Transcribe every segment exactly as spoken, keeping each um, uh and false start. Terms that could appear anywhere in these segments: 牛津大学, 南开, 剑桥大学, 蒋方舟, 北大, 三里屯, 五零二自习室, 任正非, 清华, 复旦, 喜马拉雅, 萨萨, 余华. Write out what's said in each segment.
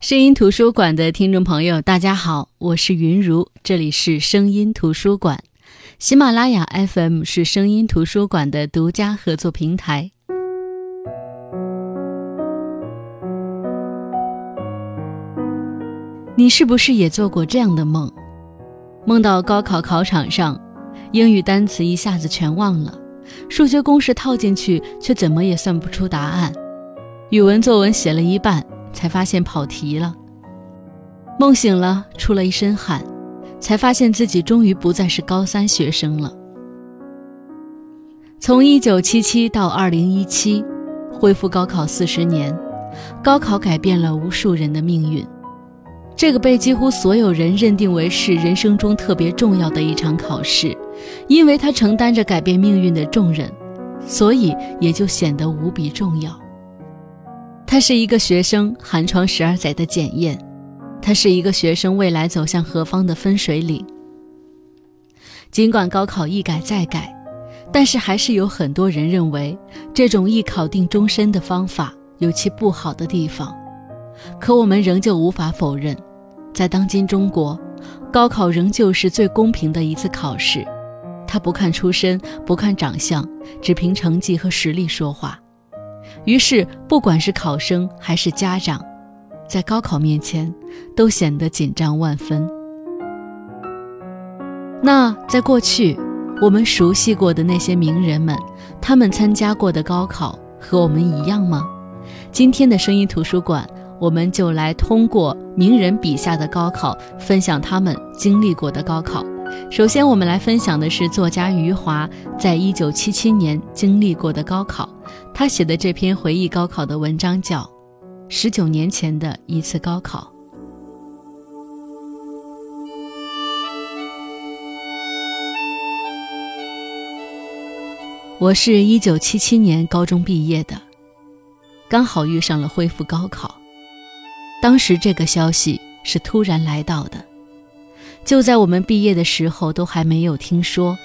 声音图书馆的听众朋友，大家好，我是云如，这里是声音图书馆。喜马拉雅 F M 是声音图书馆的独家合作平台。你是不是也做过这样的梦？梦到高考考场上，英语单词一下子全忘了，数学公式套进去却怎么也算不出答案，语文作文写了一半才发现跑题了。梦醒了，出了一身汗，才发现自己终于不再是高三学生了。从一九七七到二零一七，恢复高考四十年，高考改变了无数人的命运。这个被几乎所有人认定为是人生中特别重要的一场考试，因为它承担着改变命运的重任，所以也就显得无比重要。它是一个学生寒窗十二载的检验，它是一个学生未来走向何方的分水岭。尽管高考一改再改，但是还是有很多人认为这种一考定终身的方法有其不好的地方。可我们仍旧无法否认，在当今中国，高考仍旧是最公平的一次考试，它不看出身，不看长相，只凭成绩和实力说话。于是不管是考生还是家长，在高考面前都显得紧张万分。那在过去我们熟悉过的那些名人们，他们参加过的高考和我们一样吗？今天的声音图书馆，我们就来通过名人笔下的高考，分享他们经历过的高考。首先我们来分享的是作家余华在一九七七年经历过的高考。他写的这篇回忆高考的文章叫《十九年前的一次高考》。我是一九七七年高中毕业的，刚好遇上了恢复高考。当时这个消息是突然来到的，就在我们毕业的时候都还没有听说。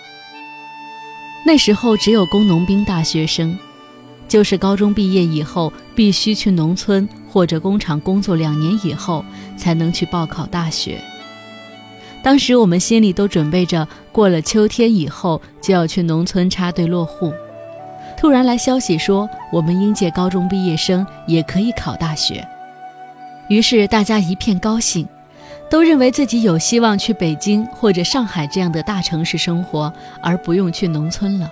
那时候只有工农兵大学生，就是高中毕业以后必须去农村或者工厂工作两年以后才能去报考大学。当时我们心里都准备着过了秋天以后就要去农村插队落户，突然来消息说我们应届高中毕业生也可以考大学，于是大家一片高兴，都认为自己有希望去北京或者上海这样的大城市生活，而不用去农村了。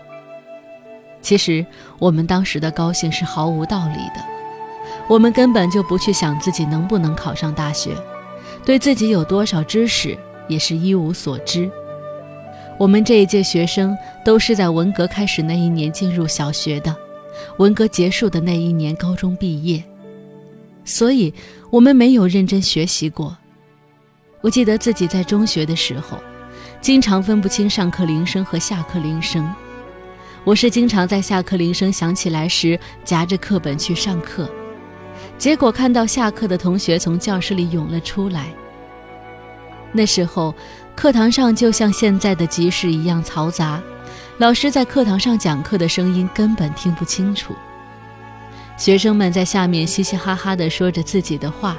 其实我们当时的高兴是毫无道理的，我们根本就不去想自己能不能考上大学，对自己有多少知识也是一无所知。我们这一届学生都是在文革开始那一年进入小学的，文革结束的那一年高中毕业，所以我们没有认真学习过。我记得自己在中学的时候，经常分不清上课铃声和下课铃声，我是经常在下课铃声响起来时夹着课本去上课，结果看到下课的同学从教室里涌了出来。那时候课堂上就像现在的集市一样嘈杂，老师在课堂上讲课的声音根本听不清楚，学生们在下面嘻嘻哈哈地说着自己的话，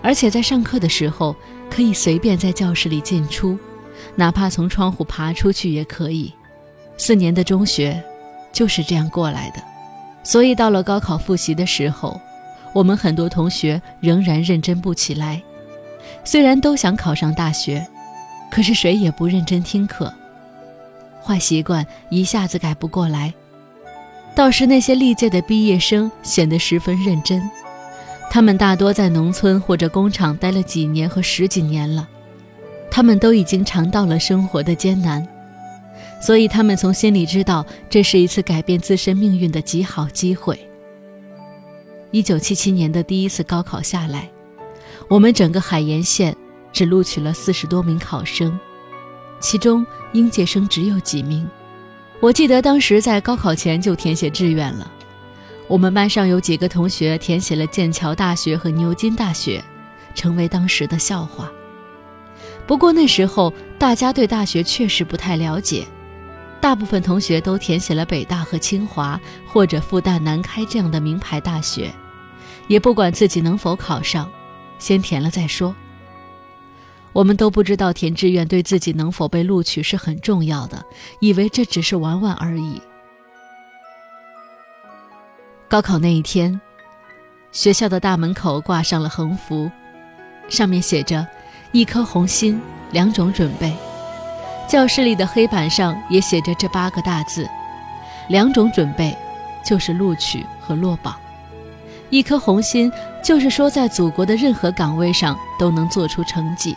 而且在上课的时候可以随便在教室里进出，哪怕从窗户爬出去也可以。四年的中学就是这样过来的，所以到了高考复习的时候，我们很多同学仍然认真不起来。虽然都想考上大学，可是谁也不认真听课，坏习惯一下子改不过来。倒是那些历届的毕业生显得十分认真，他们大多在农村或者工厂待了几年和十几年了，他们都已经尝到了生活的艰难，所以他们从心里知道这是一次改变自身命运的极好机会。一九七七年的第一次高考下来，我们整个海盐县只录取了四十多名考生，其中应届生只有几名。我记得当时在高考前就填写志愿了，我们班上有几个同学填写了剑桥大学和牛津大学，成为当时的笑话。不过那时候大家对大学确实不太了解，大部分同学都填写了北大和清华或者复旦南开这样的名牌大学，也不管自己能否考上，先填了再说。我们都不知道填志愿对自己能否被录取是很重要的，以为这只是玩玩而已。高考那一天，学校的大门口挂上了横幅，上面写着一颗红心，两种准备。教室里的黑板上也写着这八个大字，两种准备就是录取和落榜。一颗红心就是说在祖国的任何岗位上都能做出成绩。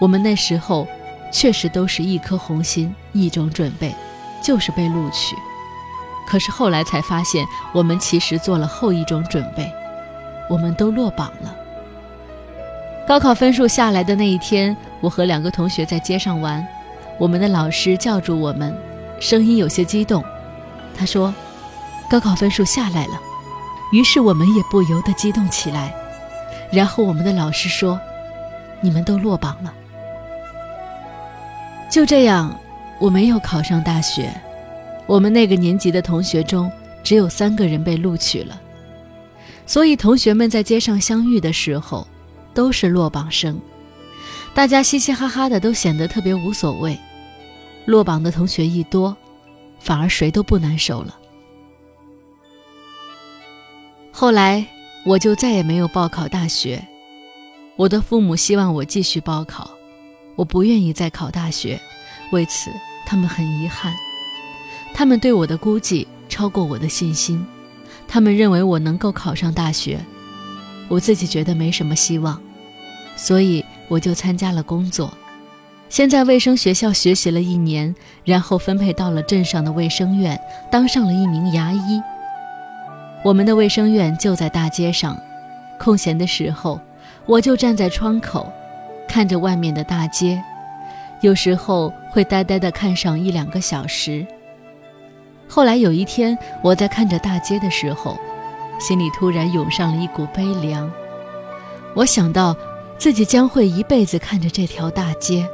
我们那时候确实都是一颗红心，一种准备，就是被录取。可是后来才发现，我们其实做了后一种准备，我们都落榜了。高考分数下来的那一天，我和两个同学在街上玩，我们的老师叫住我们，声音有些激动。他说，高考分数下来了。于是我们也不由得激动起来。然后我们的老师说，你们都落榜了。就这样，我没有考上大学。我们那个年级的同学中，只有三个人被录取了。所以同学们在街上相遇的时候，都是落榜生。大家嘻嘻哈哈的，都显得特别无所谓。落榜的同学一多，反而谁都不难受了。后来我就再也没有报考大学。我的父母希望我继续报考，我不愿意再考大学，为此他们很遗憾。他们对我的估计超过我的信心，他们认为我能够考上大学，我自己觉得没什么希望，所以我就参加了工作。先在卫生学校学习了一年，然后分配到了镇上的卫生院，当上了一名牙医。我们的卫生院就在大街上，空闲的时候，我就站在窗口，看着外面的大街，有时候会呆呆地看上一两个小时。后来有一天，我在看着大街的时候，心里突然涌上了一股悲凉。我想到自己将会一辈子看着这条大街，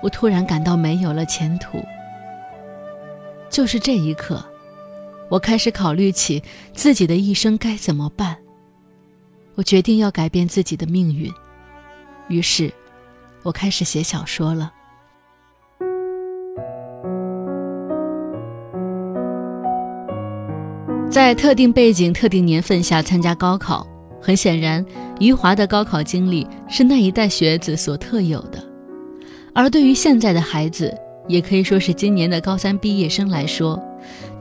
我突然感到没有了前途。就是这一刻，我开始考虑起自己的一生该怎么办。我决定要改变自己的命运，于是我开始写小说了。在特定背景、特定年份下参加高考，很显然，余华的高考经历是那一代学子所特有的。而对于现在的孩子，也可以说是今年的高三毕业生来说，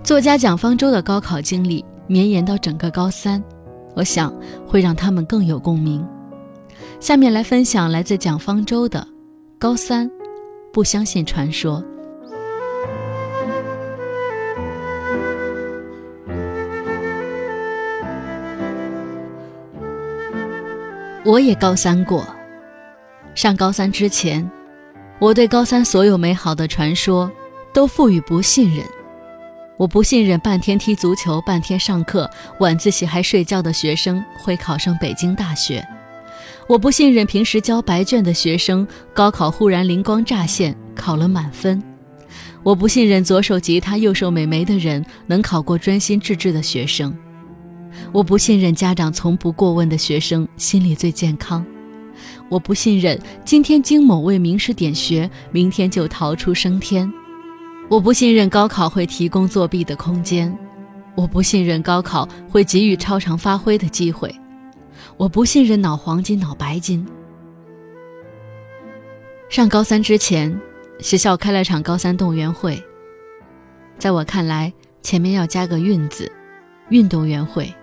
作家蒋方舟的高考经历绵延到整个高三，我想会让他们更有共鸣。下面来分享来自蒋方舟的《高三不相信传说》。我也高三过。上高三之前，我对高三所有美好的传说都赋予不信任。我不信任半天踢足球、半天上课、晚自习还睡觉的学生会考上北京大学。我不信任平时交白卷的学生高考忽然灵光乍现，考了满分。我不信任左手吉他右手美眉的人能考过专心致志的学生。我不信任家长从不过问的学生心理最健康。我不信任今天经某位名师点学，明天就逃出升天。我不信任高考会提供作弊的空间，我不信任高考会给予超常发挥的机会，我不信任脑黄金、脑白金。上高三之前，学校开了场高三动员会，在我看来，前面要加个运字，运动员会。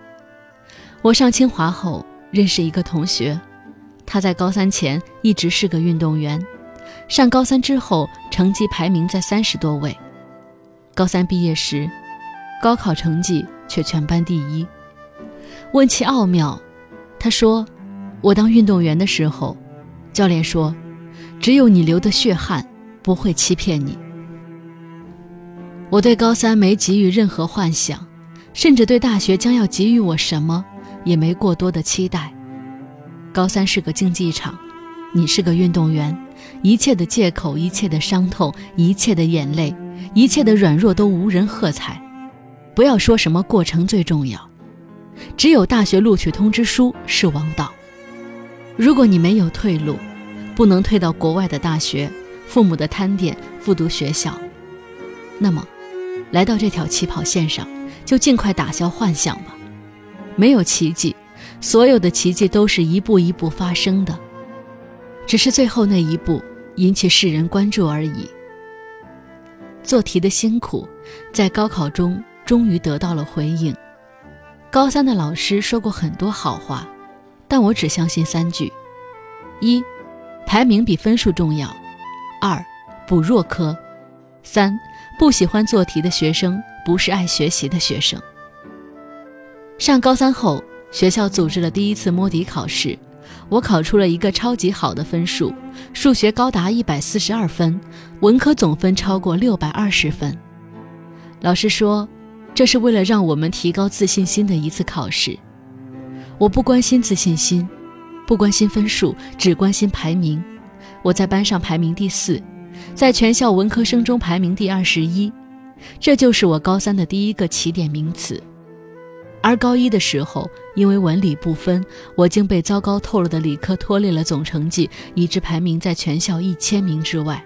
我上清华后认识一个同学，他在高三前一直是个运动员。上高三之后，成绩排名在三十多位。高三毕业时，高考成绩却全班第一。问其奥妙，他说，我当运动员的时候，教练说，只有你流的血汗不会欺骗你。我对高三没给予任何幻想，甚至对大学将要给予我什么也没过多的期待。高三是个竞技场，你是个运动员，一切的借口，一切的伤痛，一切的眼泪，一切的软弱都无人喝彩。不要说什么过程最重要，只有大学录取通知书是王道。如果你没有退路，不能退到国外的大学，父母的摊点复读学校，那么来到这条起跑线上，就尽快打消幻想吧。没有奇迹，所有的奇迹都是一步一步发生的，只是最后那一步引起世人关注而已。做题的辛苦在高考中终于得到了回应。高三的老师说过很多好话，但我只相信三句：一，排名比分数重要；二，补弱科；三，不喜欢做题的学生不是爱学习的学生。上高三后，学校组织了第一次摸底考试，我考出了一个超级好的分数，数学高达一百四十二分，文科总分超过六百二十分。老师说，这是为了让我们提高自信心的一次考试。我不关心自信心，不关心分数，只关心排名。我在班上排名第四，在全校文科生中排名第二十一，这就是我高三的第一个起点名词。而高一的时候，因为文理不分，我竟被糟糕透了的理科拖累了总成绩，以致排名在全校一千名之外。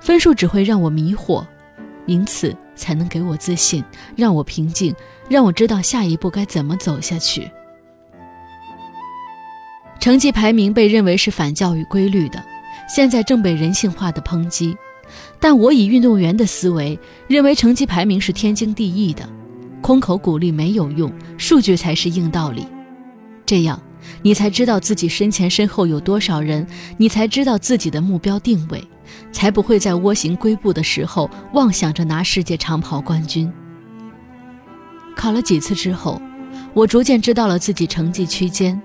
分数只会让我迷惑，名次才能给我自信，让我平静，让我知道下一步该怎么走下去。成绩排名被认为是反教育规律的，现在正被人性化的抨击，但我以运动员的思维认为成绩排名是天经地义的，空口鼓励没有用，数据才是硬道理。这样你才知道自己身前身后有多少人，你才知道自己的目标定位，才不会在蜗行龟步的时候妄想着拿世界长跑冠军。考了几次之后，我逐渐知道了自己成绩区间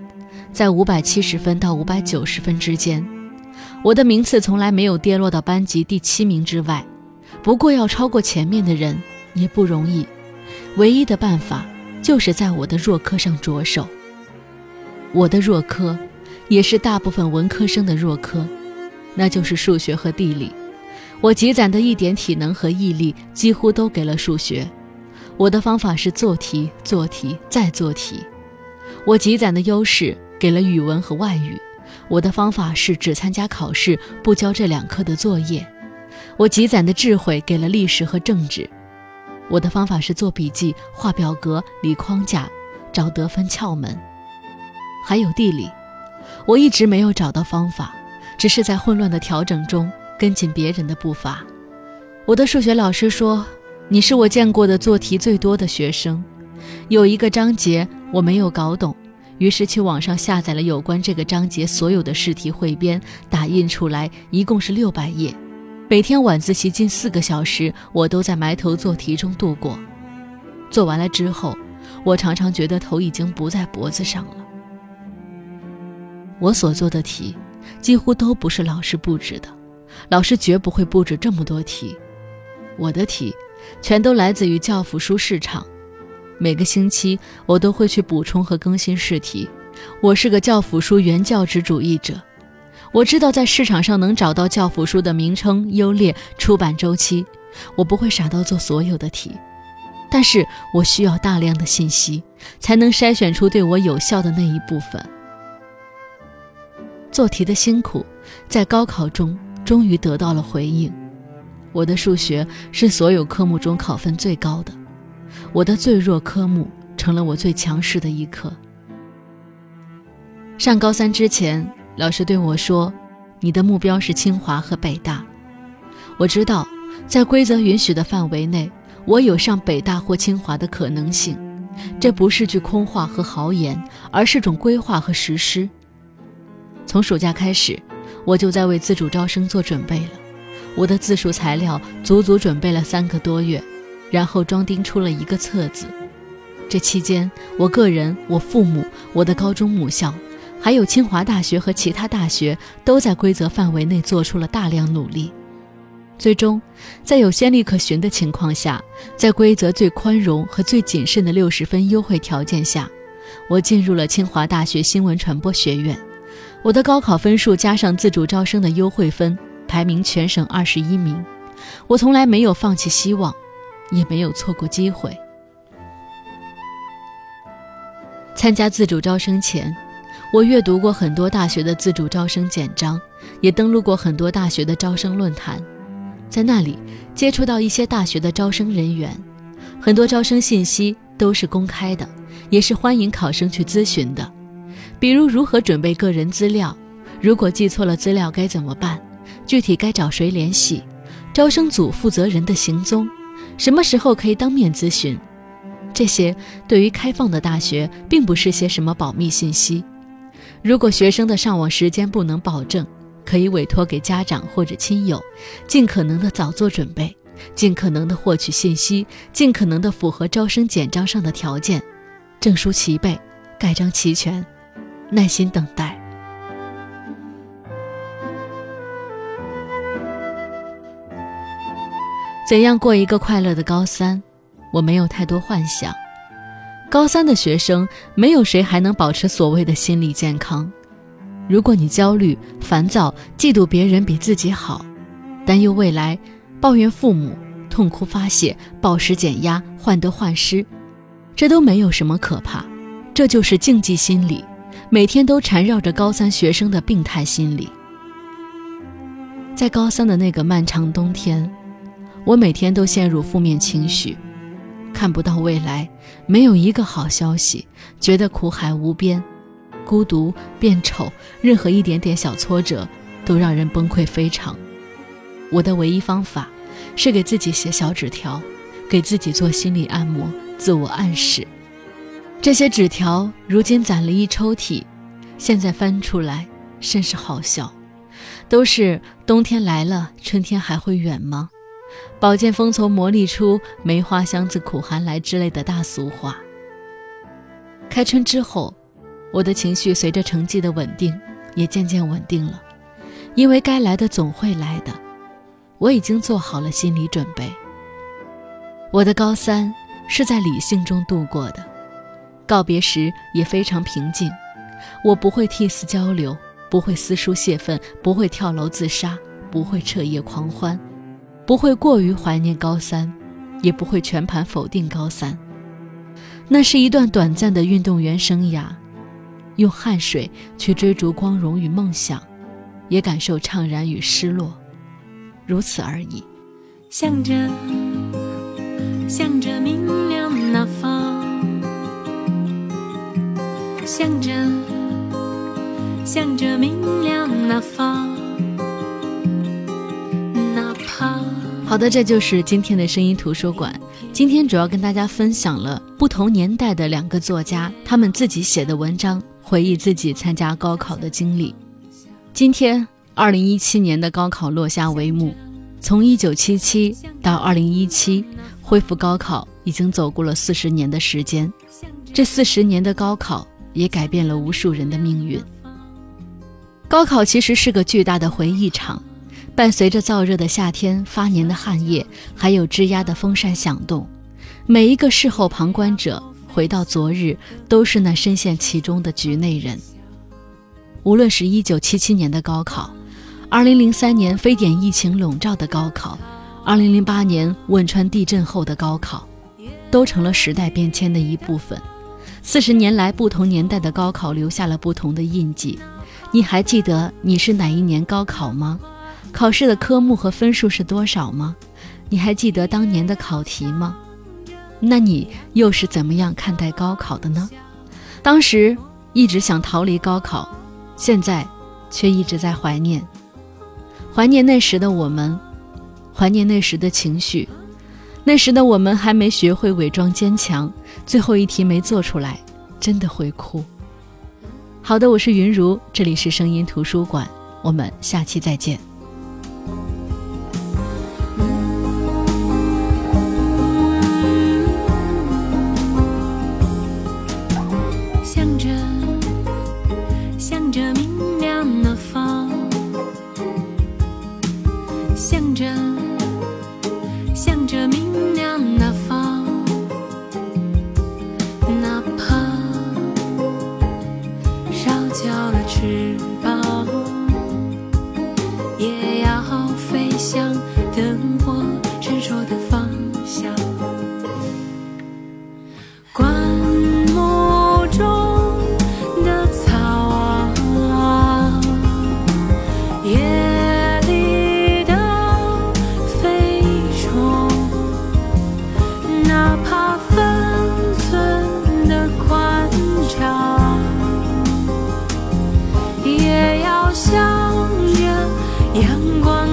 在五百七十分到五百九十分之间，我的名次从来没有跌落到班级第七名之外，不过要超过前面的人也不容易，唯一的办法就是在我的弱科上着手。我的弱科也是大部分文科生的弱科，那就是数学和地理。我积攒的一点体能和毅力几乎都给了数学，我的方法是做题做题再做题。我积攒的优势给了语文和外语，我的方法是只参加考试，不交这两科的作业。我积攒的智慧给了历史和政治，我的方法是做笔记，画表格，理框架，找得分窍门。还有地理，我一直没有找到方法，只是在混乱的调整中跟紧别人的步伐。我的数学老师说，你是我见过的做题最多的学生。有一个章节我没有搞懂，于是去网上下载了有关这个章节所有的试题汇编，打印出来一共是六百页。每天晚自习近四个小时，我都在埋头做题中度过。做完了之后，我常常觉得头已经不在脖子上了。我所做的题几乎都不是老师布置的，老师绝不会布置这么多题。我的题全都来自于教辅书市场，每个星期我都会去补充和更新试题。我是个教辅书原教旨主义者，我知道在市场上能找到教辅书的名称、优劣、出版周期，我不会傻到做所有的题，但是我需要大量的信息，才能筛选出对我有效的那一部分。做题的辛苦，在高考中终于得到了回应。我的数学是所有科目中考分最高的，我的最弱科目成了我最强势的一科。上高三之前，老师对我说，你的目标是清华和北大。我知道在规则允许的范围内，我有上北大或清华的可能性，这不是句空话和豪言，而是种规划和实施。从暑假开始，我就在为自主招生做准备了，我的自述材料足足准备了三个多月，然后装订出了一个册子。这期间，我个人、我父母、我的高中母校，还有清华大学和其他大学，都在规则范围内做出了大量努力。最终在有先例可循的情况下，在规则最宽容和最谨慎的六十分优惠条件下，我进入了清华大学新闻传播学院。我的高考分数加上自主招生的优惠分，排名全省二十一名。我从来没有放弃希望，也没有错过机会。参加自主招生前，我阅读过很多大学的自主招生简章，也登录过很多大学的招生论坛，在那里接触到一些大学的招生人员，很多招生信息都是公开的，也是欢迎考生去咨询的，比如如何准备个人资料，如果记错了资料该怎么办，具体该找谁联系，招生组负责人的行踪，什么时候可以当面咨询。这些对于开放的大学并不是些什么保密信息，如果学生的上网时间不能保证，可以委托给家长或者亲友，尽可能的早做准备，尽可能的获取信息，尽可能的符合招生简章上的条件，证书齐备，盖章齐全，耐心等待。怎样过一个快乐的高三？我没有太多幻想。高三的学生，没有谁还能保持所谓的心理健康。如果你焦虑、烦躁、嫉妒别人比自己好，担忧未来，抱怨父母，痛哭发泄，暴食减压，患得患失，这都没有什么可怕，这就是竞技心理，每天都缠绕着高三学生的病态心理。在高三的那个漫长冬天，我每天都陷入负面情绪，看不到未来，没有一个好消息，觉得苦海无边，孤独、变丑，任何一点点小挫折都让人崩溃非常。我的唯一方法是给自己写小纸条，给自己做心理按摩，自我暗示。这些纸条如今攒了一抽屉，现在翻出来甚是好笑，都是冬天来了，春天还会远吗？宝剑锋从磨砺出，梅花香自苦寒来之类的大俗话。开春之后，我的情绪随着成绩的稳定也渐渐稳定了，因为该来的总会来的，我已经做好了心理准备。我的高三是在理性中度过的，告别时也非常平静，我不会涕泗交流，不会私书泄愤，不会跳楼自杀，不会彻夜狂欢，不会过于怀念高三，也不会全盘否定高三。那是一段短暂的运动员生涯，用汗水去追逐光荣与梦想，也感受怅然与失落，如此而已。向着向着明亮那方，向着向着明亮那方。好的，这就是今天的声音图书馆。今天主要跟大家分享了不同年代的两个作家，他们自己写的文章，回忆自己参加高考的经历。今天二零一七年的高考落下帷幕，从一九七七到二零一七，恢复高考已经走过了四十年的时间。这四十年的高考也改变了无数人的命运。高考其实是个巨大的回忆场，伴随着燥热的夏天、发黏的汗液，还有吱呀的风扇响动，每一个事后旁观者回到昨日，都是那深陷其中的局内人。无论是一九七七年的高考、二零零三年非典疫情笼罩的高考、二零零八年汶川地震后的高考，都成了时代变迁的一部分。四十年来，不同年代的高考留下了不同的印记。你还记得你是哪一年高考吗？考试的科目和分数是多少吗？你还记得当年的考题吗？那你又是怎么样看待高考的呢？当时一直想逃离高考，现在却一直在怀念，怀念那时的我们，怀念那时的情绪。那时的我们还没学会伪装坚强，最后一题没做出来，真的会哭。好的，我是云如，这里是声音图书馆，我们下期再见。观雾中也要向着阳光